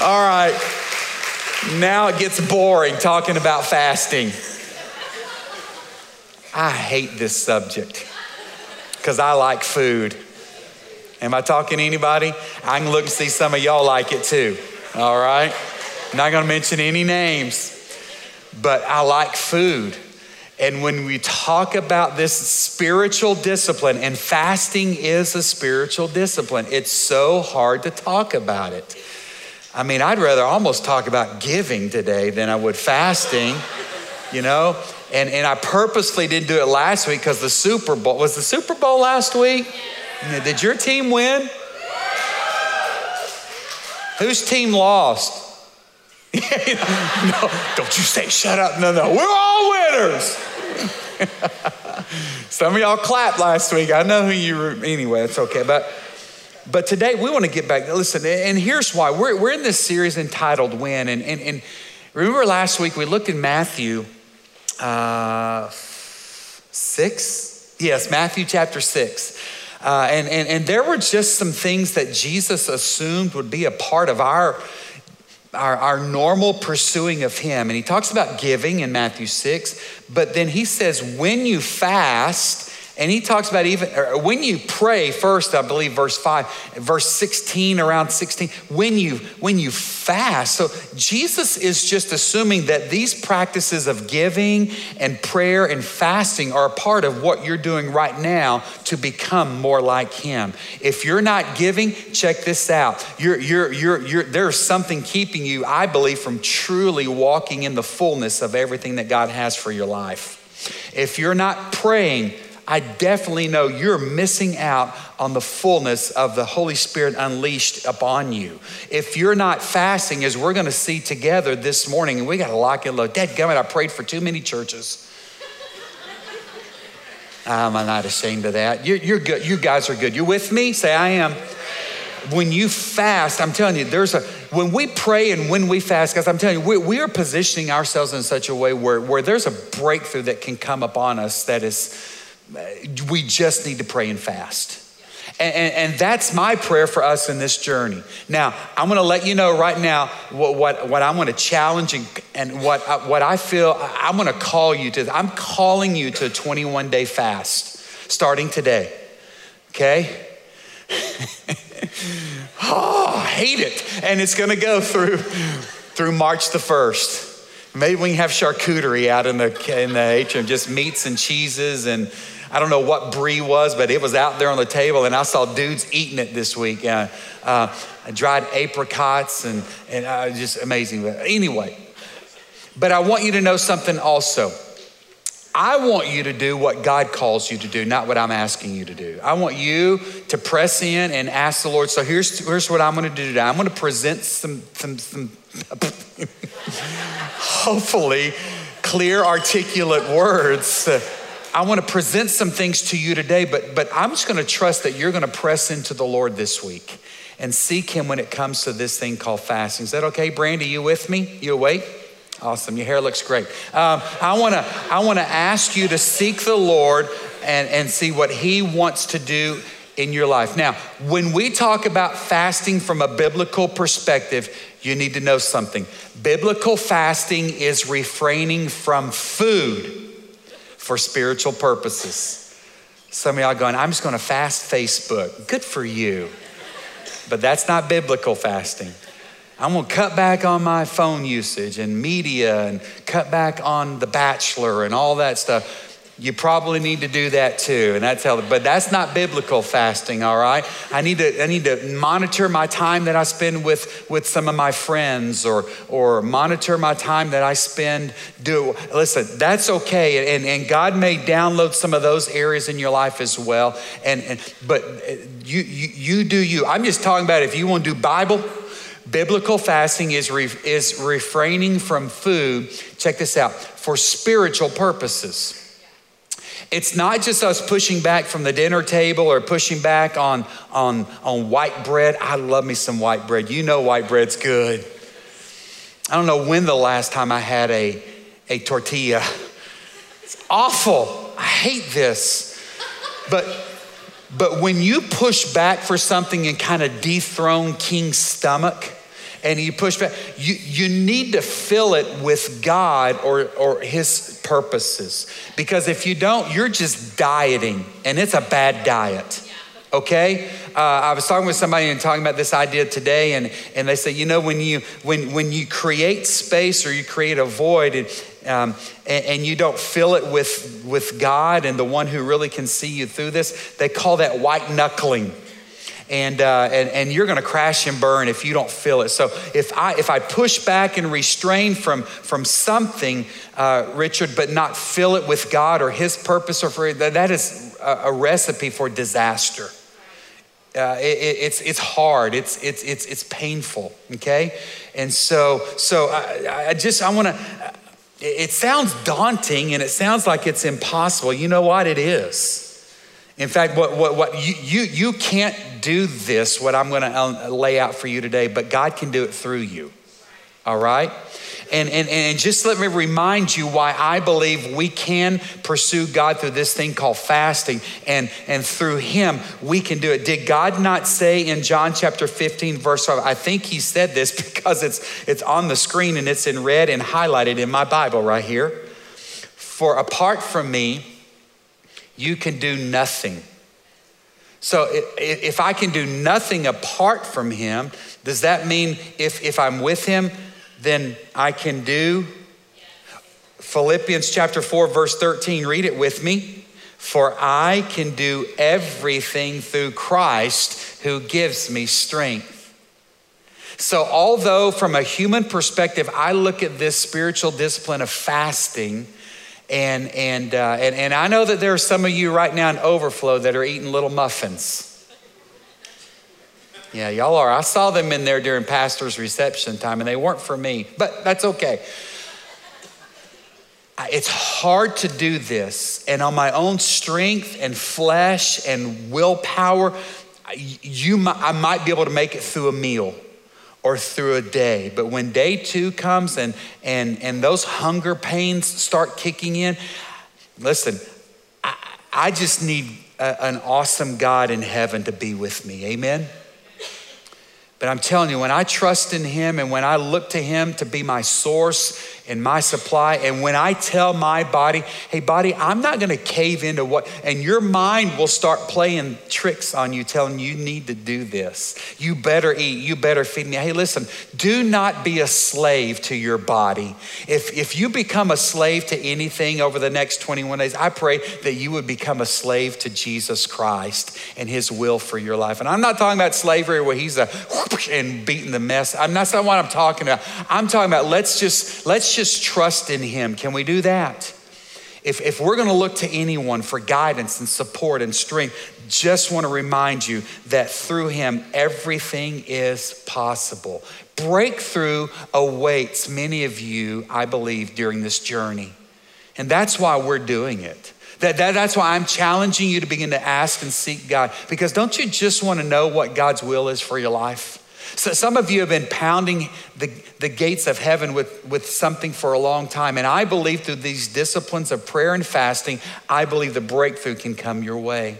All right. Now it gets boring talking about fasting. I hate this subject because I like food. Am I talking to anybody? I can look and see some of y'all like it too. All right? Not going to mention any names, but I like food. And when we talk about this spiritual discipline, and fasting is a spiritual discipline, it's so hard to talk about it. I mean, I'd rather almost talk about giving today than I would fasting, you know? And I purposely didn't do it last week because the Super Bowl, was the Super Bowl last week? Yeah. Did your team win? Yeah. Whose team lost? No, don't you say shut up. No, we're all winners. Some of y'all clapped last week. I know who you were. Anyway, it's okay. But today we want to get back. Listen, and here's why. We're in this series entitled Win. And remember last week we looked in Matthew 6? Yes, Matthew chapter 6. And there were just some things that Jesus assumed would be a part of our normal pursuing of him. And he talks about giving in Matthew 6, but then he says, when you fast, and he talks about even, when you pray first, I believe verse 5, verse 16, around 16, when you fast. So Jesus is just assuming that these practices of giving and prayer and fasting are a part of what you're doing right now to become more like him. If you're not giving, check this out. There's something keeping you, I believe, from truly walking in the fullness of everything that God has for your life. If you're not praying, I definitely know you're missing out on the fullness of the Holy Spirit unleashed upon you. If you're not fasting, as we're going to see together this morning, and we got to lock it low. Dadgummit, I prayed for too many churches. I'm not ashamed of that. You're good. You guys are good. You with me? Say, I am. When you fast, I'm telling you, when we pray and when we fast, guys, I'm telling you, we are positioning ourselves in such a way where there's a breakthrough that can come upon us that is... we just need to pray and fast. And that's my prayer for us in this journey. Now, I'm going to let you know right now what I'm going to challenge and what I feel I'm going to call you to. I'm calling you to a 21-day fast starting today, okay? Oh, I hate it. And it's going to go through March the 1st. Maybe we can have charcuterie out in the atrium, just meats and cheeses, and I don't know what brie was, but it was out there on the table, and I saw dudes eating it this week. Dried apricots and just amazing. But anyway, but I want you to know something also. I want you to do what God calls you to do, not what I'm asking you to do. I want you to press in and ask the Lord. So here's what I'm going to do today. I'm going to present some hopefully clear, articulate words. I want to present some things to you today, but I'm just going to trust that you're going to press into the Lord this week and seek him when it comes to this thing called fasting. Is that okay, Brandy? You with me? You awake? Awesome. Your hair looks great. I want to ask you to seek the Lord and see what he wants to do in your life. Now, when we talk about fasting from a biblical perspective, you need to know something. Biblical fasting is refraining from food for spiritual purposes. Some of y'all going, I'm just going to fast Facebook. Good for you. But that's not biblical fasting. I'm going to cut back on my phone usage and media and cut back on The Bachelor and all that stuff. You probably need to do that too, and that's how. But that's not biblical fasting, all right? I need to monitor my time that I spend with some of my friends, or monitor my time that I spend. Listen, that's okay, and God may download some of those areas in your life as well. But you do you. I'm just talking about if you want to do biblical fasting is refraining from food. Check this out, for spiritual purposes. It's not just us pushing back from the dinner table or pushing back on white bread. I love me some white bread. You know white bread's good. I don't know when the last time I had a tortilla. It's awful. I hate this. But But when you push back for something and kind of dethrone King's stomach, and you push back, you need to fill it with God or his purposes. Because if you don't, you're just dieting, and it's a bad diet, okay? I was talking with somebody and talking about this idea today, and they say, you know, when you create space or you create a void, and you don't fill it with God and the one who really can see you through this, they call that white knuckling. And you're going to crash and burn if you don't feel it. So if I push back and restrain from something, Richard, but not fill it with God or his purpose or for that is a recipe for disaster. It's hard. It's painful. Okay, and so I want to. It sounds daunting and it sounds like it's impossible. You know what it is. In fact, what you can't do this, what I'm going to lay out for you today, but God can do it through you. All right? And just let me remind you why I believe we can pursue God through this thing called fasting, and through him, we can do it. Did God not say in John chapter 15, verse 5, I think he said this because it's on the screen and it's in red and highlighted in my Bible right here. For apart from me, you can do nothing. So if I can do nothing apart from him, does that mean if I'm with him, then I can do? Philippians chapter 4, verse 13, read it with me. For I can do everything through Christ who gives me strength. So although from a human perspective, I look at this spiritual discipline of fasting, and I know that there are some of you right now in overflow that are eating little muffins. Yeah, y'all are. I saw them in there during pastor's reception time, and they weren't for me, but that's okay. It's hard to do this, and on my own strength and flesh and willpower, I might be able to make it through a meal or through a day. But when day two comes and those hunger pains start kicking in, listen, I just need an awesome God in heaven to be with me, amen? But I'm telling you, when I trust in him and when I look to him to be my source and my supply, and when I tell my body, hey body, I'm not gonna cave into what, and your mind will start playing tricks on you, telling you need to do this. You better eat, you better feed me. Hey, listen, do not be a slave to your body. If you become a slave to anything over the next 21 days, I pray that you would become a slave to Jesus Christ and his will for your life. And I'm not talking about slavery where he's a and beating the mess. That's not what I'm talking about. I'm talking about let's just trust in him. Can we do that? If we're going to look to anyone for guidance and support and strength, just want to remind you that through him, everything is possible. Breakthrough awaits many of you, I believe, during this journey. And that's why we're doing it. That's why I'm challenging you to begin to ask and seek God, because don't you just want to know what God's will is for your life? So some of you have been pounding the gates of heaven with something for a long time. And I believe through these disciplines of prayer and fasting, I believe the breakthrough can come your way.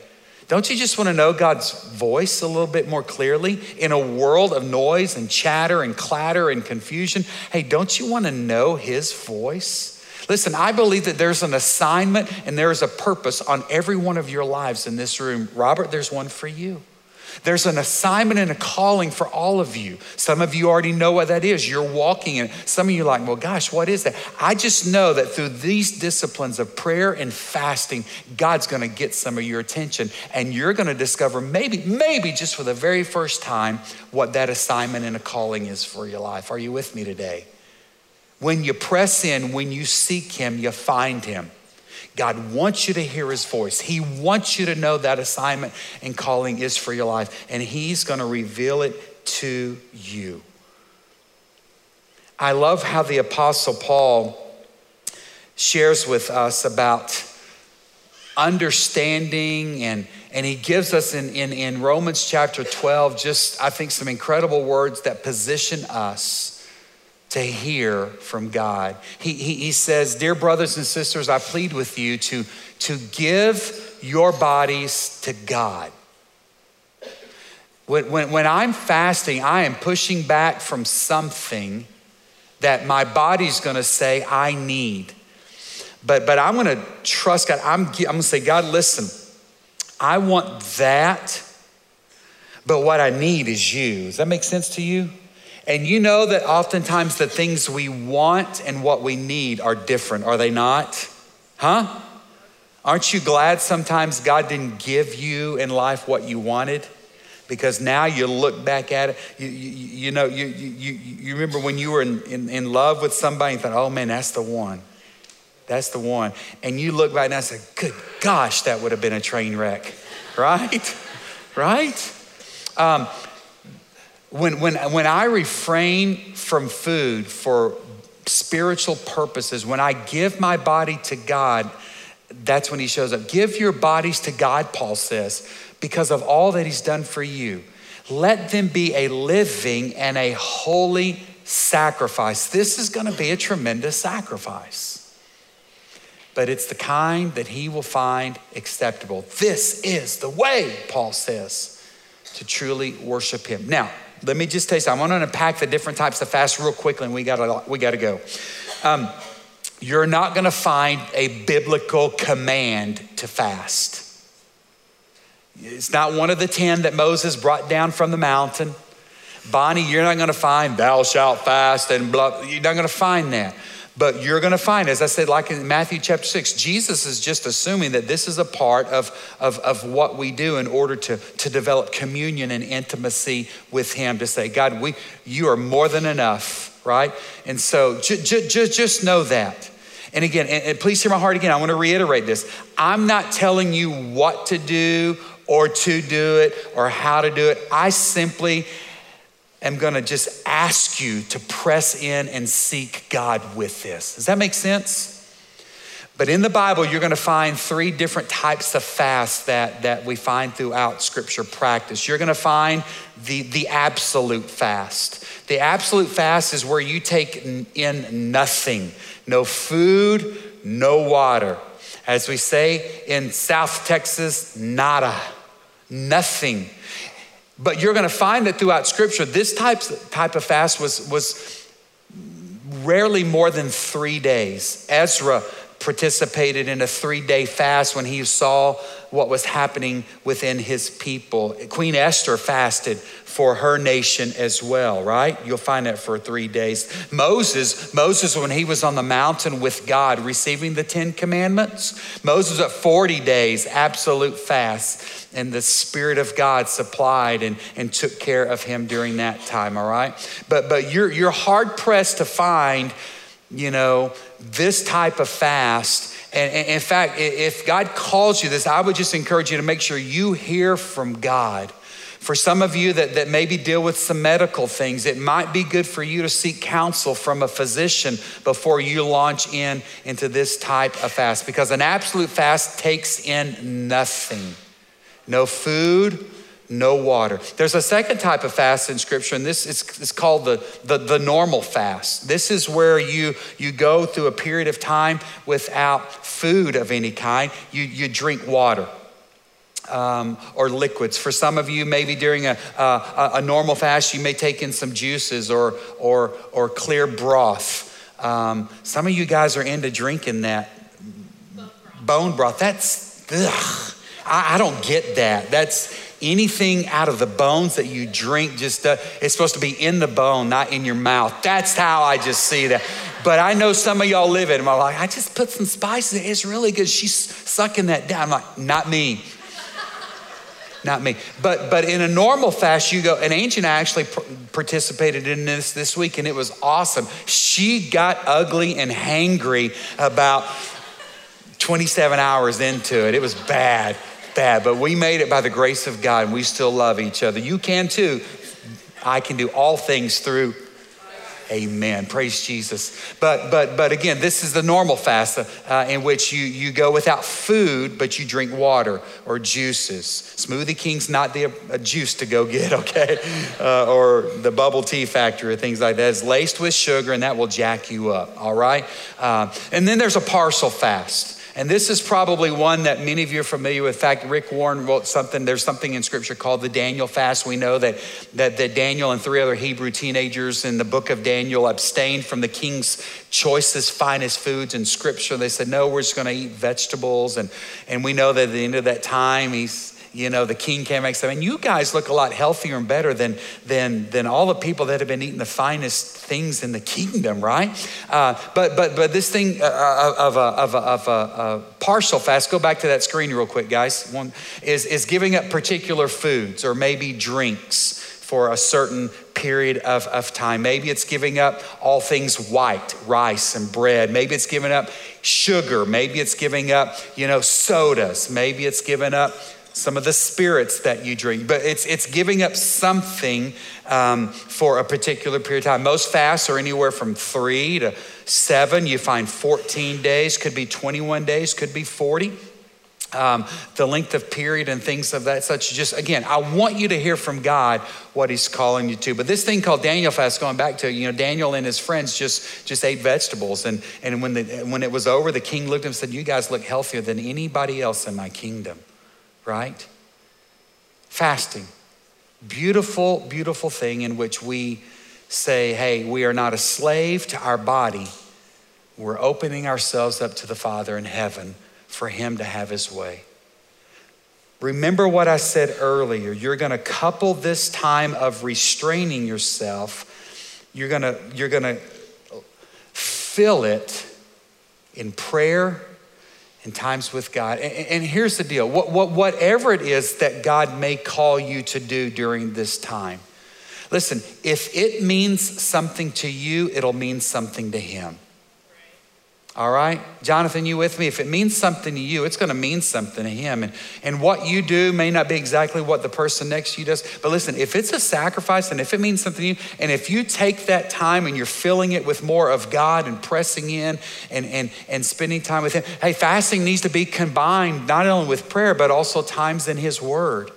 Don't you just want to know God's voice a little bit more clearly in a world of noise and chatter and clatter and confusion? Hey, don't you want to know his voice? Listen, I believe that there's an assignment and there is a purpose on every one of your lives in this room. Robert, there's one for you. There's an assignment and a calling for all of you. Some of you already know what that is. You're walking in it. Some of you are like, well, gosh, what is that? I just know that through these disciplines of prayer and fasting, God's going to get some of your attention, and you're going to discover maybe just for the very first time what that assignment and a calling is for your life. Are you with me today? When you press in, when you seek him, you find him. God wants you to hear his voice. He wants you to know that assignment and calling is for your life, and he's going to reveal it to you. I love how the Apostle Paul shares with us about understanding, and he gives us in Romans chapter 12 just, I think, some incredible words that position us to hear from God. He says, dear brothers and sisters, I plead with you to give your bodies to God. When I'm fasting, I am pushing back from something that my body's gonna say I need. But I'm gonna trust God. I'm gonna say, God, listen, I want that, but what I need is you. Does that make sense to you? And you know that oftentimes the things we want and what we need are different, are they not? Huh? Aren't you glad sometimes God didn't give you in life what you wanted? Because now you look back at it, you remember when you were in love with somebody and thought, oh man, that's the one. That's the one. And you look back now and say, good gosh, that would have been a train wreck, right? Right? When I refrain from food for spiritual purposes, when I give my body to God, that's when he shows up. Give your bodies to God, Paul says, because of all that he's done for you. Let them be a living and a holy sacrifice. This is gonna be a tremendous sacrifice, but it's the kind that he will find acceptable. This is the way, Paul says, to truly worship him. Now, let me just tell you something. I want to unpack the different types of fast real quickly, and we gotta go. You're not gonna find a biblical command to fast. It's not one of the 10 that Moses brought down from the mountain. Bonnie, you're not gonna find thou shalt fast and blah, you're not gonna find that. But you're gonna find, as I said, like in Matthew chapter 6, Jesus is just assuming that this is a part of what we do in order to develop communion and intimacy with him, to say, God, you are more than enough, right? And so just know that. And again, and please hear my heart again, I wanna reiterate this. I'm not telling you what to do or to do it or how to do it. I simply am gonna just ask you to press in and seek God with this. Does that make sense? But in the Bible, you're gonna find three different types of fasts that we find throughout scripture practice. You're gonna find the absolute fast. The absolute fast is where you take in nothing, no food, no water. As we say in South Texas, nada, nothing. But you're gonna find that throughout scripture, this type of fast was rarely more than 3 days. Ezra participated in a 3-day fast when he saw what was happening within his people. Queen Esther fasted for her nation as well, right? You'll find that for 3 days. Moses, when he was on the mountain with God, receiving the 10 commandments, Moses at 40 days, absolute fast, and the Spirit of God supplied and took care of him during that time, all right? But you're hard pressed to find, you know, this type of fast. And in fact, if God calls you this, I would just encourage you to make sure you hear from God. For some of you that maybe deal with some medical things, it might be good for you to seek counsel from a physician before you launch into this type of fast, because an absolute fast takes in nothing, no food, no water. There's a second type of fast in scripture, and this is called the normal fast. This is where you go through a period of time without food of any kind. You drink water or liquids. For some of you, maybe during a normal fast, you may take in some juices or clear broth. Some of you guys are into drinking that bone broth. That's ugh. I don't get that. That's anything out of the bones that you drink, it's supposed to be in the bone, not in your mouth. That's how I just see that. But I know some of y'all live it, and I'm like, I just put some spices in it. It's really good. She's sucking that down. I'm like, not me. Not me. But in a normal fast, you go, and Angie and I actually participated in this week, and it was awesome. She got ugly and hangry about 27 hours into it. It was bad. Bad, but we made it by the grace of God, and we still love each other. You can too. I can do all things through. Amen. Praise Jesus. But again, this is the normal fast in which you go without food, but you drink water or juices. Smoothie King's not a juice to go get, okay? Or the bubble tea factory or things like that. It's laced with sugar, and that will jack you up, all right? And then there's a partial fast. And this is probably one that many of you are familiar with. In fact, Rick Warren wrote something. There's something in scripture called the Daniel fast. We know that Daniel and three other Hebrew teenagers in the book of Daniel abstained from the king's choicest, finest foods in scripture. They said, no, we're just gonna eat vegetables. And we know that at the end of that time, the king came back and said, I mean, you guys look a lot healthier and better than all the people that have been eating the finest things in the kingdom, right? But this thing of a partial fast, go back to that screen real quick, guys. One is giving up particular foods or maybe drinks for a certain period of time. Maybe it's giving up all things white, rice and bread. Maybe it's giving up sugar. Maybe it's giving up, sodas. Maybe it's giving up some of the spirits that you drink, but it's giving up something for a particular period of time. Most fasts are anywhere from 3 to 7. You find 14 days, could be 21 days, could be 40. The length of period and things of that such. Just again, I want you to hear from God what he's calling you to. But this thing called Daniel fast, going back to, Daniel and his friends just ate vegetables. And when it was over, the king looked at him and said, you guys look healthier than anybody else in my kingdom. Right? Fasting. Beautiful, beautiful thing in which we say, hey, we are not a slave to our body. We're opening ourselves up to the Father in heaven for him to have his way. Remember what I said earlier. You're going to couple this time of restraining yourself. You're going to fill it in prayer and times with God. And here's the deal. Whatever it is that God may call you to do during this time, listen, if it means something to you, it'll mean something to him. All right? Jonathan, you with me? If it means something to you, it's gonna mean something to him. And what you do may not be exactly what the person next to you does, but listen, if it's a sacrifice and if it means something to you, and if you take that time and you're filling it with more of God and pressing in and spending time with him, hey, fasting needs to be combined not only with prayer, but also times in his word.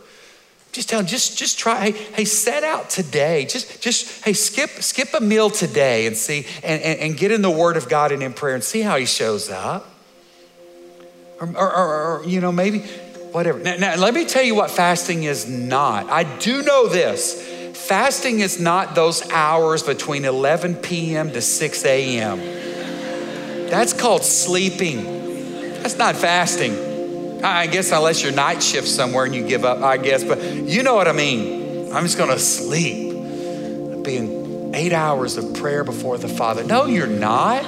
Just tell him, just try, hey, set out today. Hey, skip a meal today and see, and get in the word of God and in prayer and see how he shows up. Or maybe whatever. Now, let me tell you what fasting is not. I do know this. Fasting is not those hours between 11 p.m. to 6 a.m. That's called sleeping. That's not fasting. I guess unless your night shift somewhere and you give up, I guess, but you know what I mean. I'm just gonna sleep. Being 8 hours of prayer before the Father. No, you're not.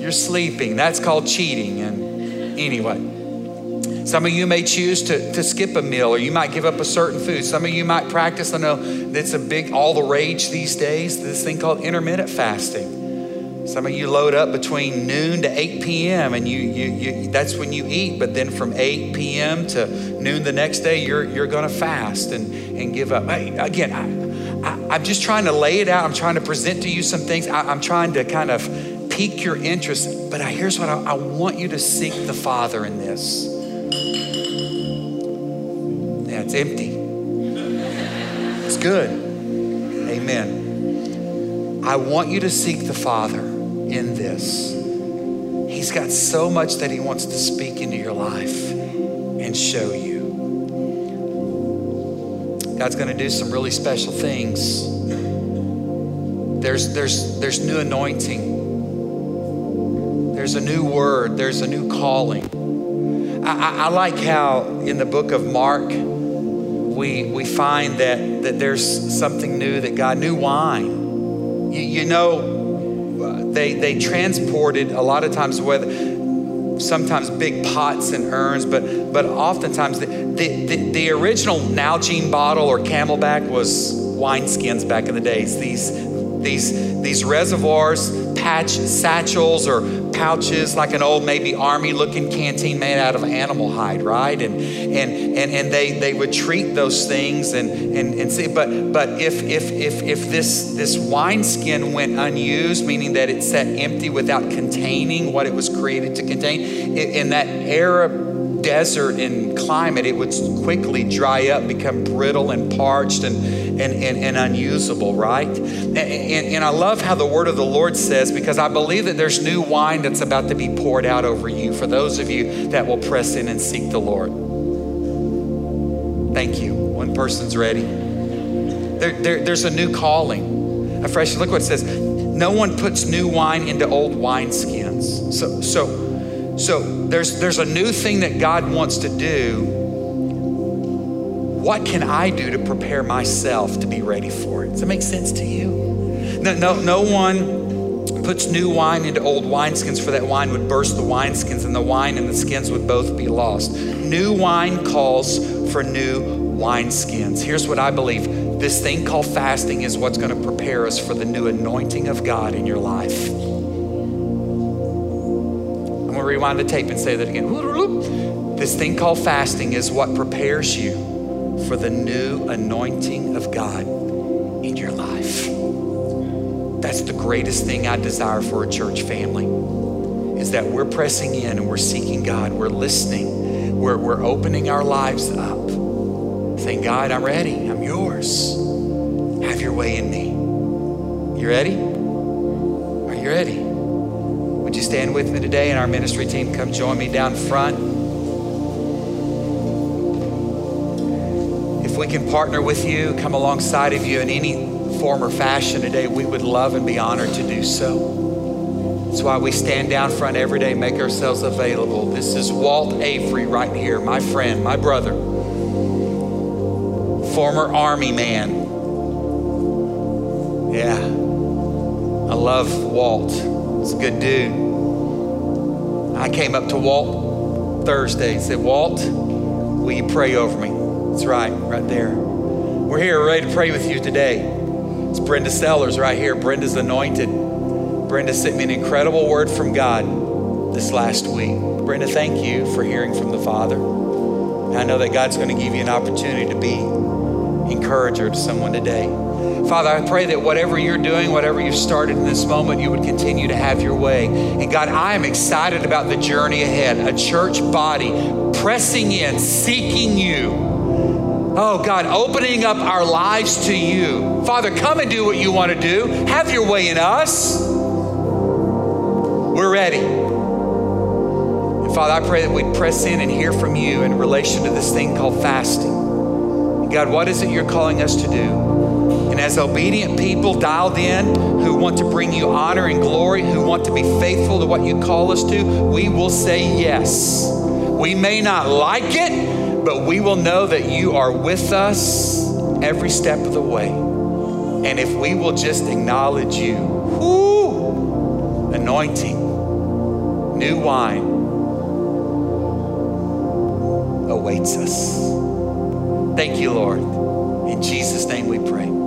You're sleeping. That's called cheating. And anyway, some of you may choose to skip a meal, or you might give up a certain food. Some of you might practice, I know that's all the rage these days, this thing called intermittent fasting. Some of you load up between noon to 8 p.m. and you that's when you eat, but then from 8 p.m. to noon the next day, you're gonna fast and give up. Again, I'm just trying to lay it out. I'm trying to present to you some things. I'm trying to kind of pique your interest, but here's what I want you to seek the Father in this. Yeah, it's empty. It's good. Amen. I want you to seek the Father in this. He's got so much that he wants to speak into your life and show you. God's gonna do some really special things. There's new anointing. There's a new word, there's a new calling. I like how in the book of Mark, we find that there's something new that God, new wine. They transported a lot of times, sometimes big pots and urns, but oftentimes the original Nalgene bottle or Camelback was wineskins back in the days. These reservoirs, satchels or pouches, like an old maybe army-looking canteen made out of animal hide, right? And they would treat those things and see. But if this wineskin went unused, meaning that it sat empty without containing what it was created to contain, in that Arab desert and climate, it would quickly dry up, become brittle and parched, and and unusable, right? And I love how the word of the Lord says, because I believe that there's new wine that's about to be poured out over you for those of you that will press in and seek the Lord. Thank you. One person's ready. There's a new calling. A fresh, look what it says. No one puts new wine into old wineskins. So there's a new thing that God wants to do. What can I do to prepare myself to be ready for it? Does that make sense to you? No one puts new wine into old wineskins, for that wine would burst the wineskins, and the wine and the skins would both be lost. New wine calls for new wineskins. Here's what I believe. This thing called fasting is what's going to prepare us for the new anointing of God in your life. I'm going to rewind the tape and say that again. This thing called fasting is what prepares you for the new anointing of God in your life. That's the greatest thing I desire for a church family, is that we're pressing in and we're seeking God. We're listening. We're opening our lives up. Saying, God, I'm ready. Yours. Have your way in me. You ready? Are you ready? Would you stand with me today, and our ministry team come join me down front? If we can partner with you, come alongside of you in any form or fashion today, we would love and be honored to do so. That's why we stand down front every day, make ourselves available. This is Walt Avery right here, my friend, my brother. Former Army man. Yeah. I love Walt. He's a good dude. I came up to Walt Thursday and said, Walt, will you pray over me? That's right, right there. We're here ready to pray with you today. It's Brenda Sellers right here. Brenda's anointed. Brenda sent me an incredible word from God this last week. Brenda, thank you for hearing from the Father. I know that God's going to give you an opportunity to be encourager to someone today. Father, I pray that whatever you're doing, whatever you've started in this moment, you would continue to have your way. And God, I am excited about the journey ahead, a church body pressing in, seeking you. Oh God, opening up our lives to you. Father, come and do what you want to do. Have your way in us. We're ready. And Father, I pray that we'd press in and hear from you in relation to this thing called fasting. God, what is it you're calling us to do? And as obedient people dialed in, who want to bring you honor and glory, who want to be faithful to what you call us to, we will say yes. We may not like it, but we will know that you are with us every step of the way. And if we will just acknowledge you, whoo, anointing, new wine awaits us. Thank you, Lord. In Jesus' name we pray.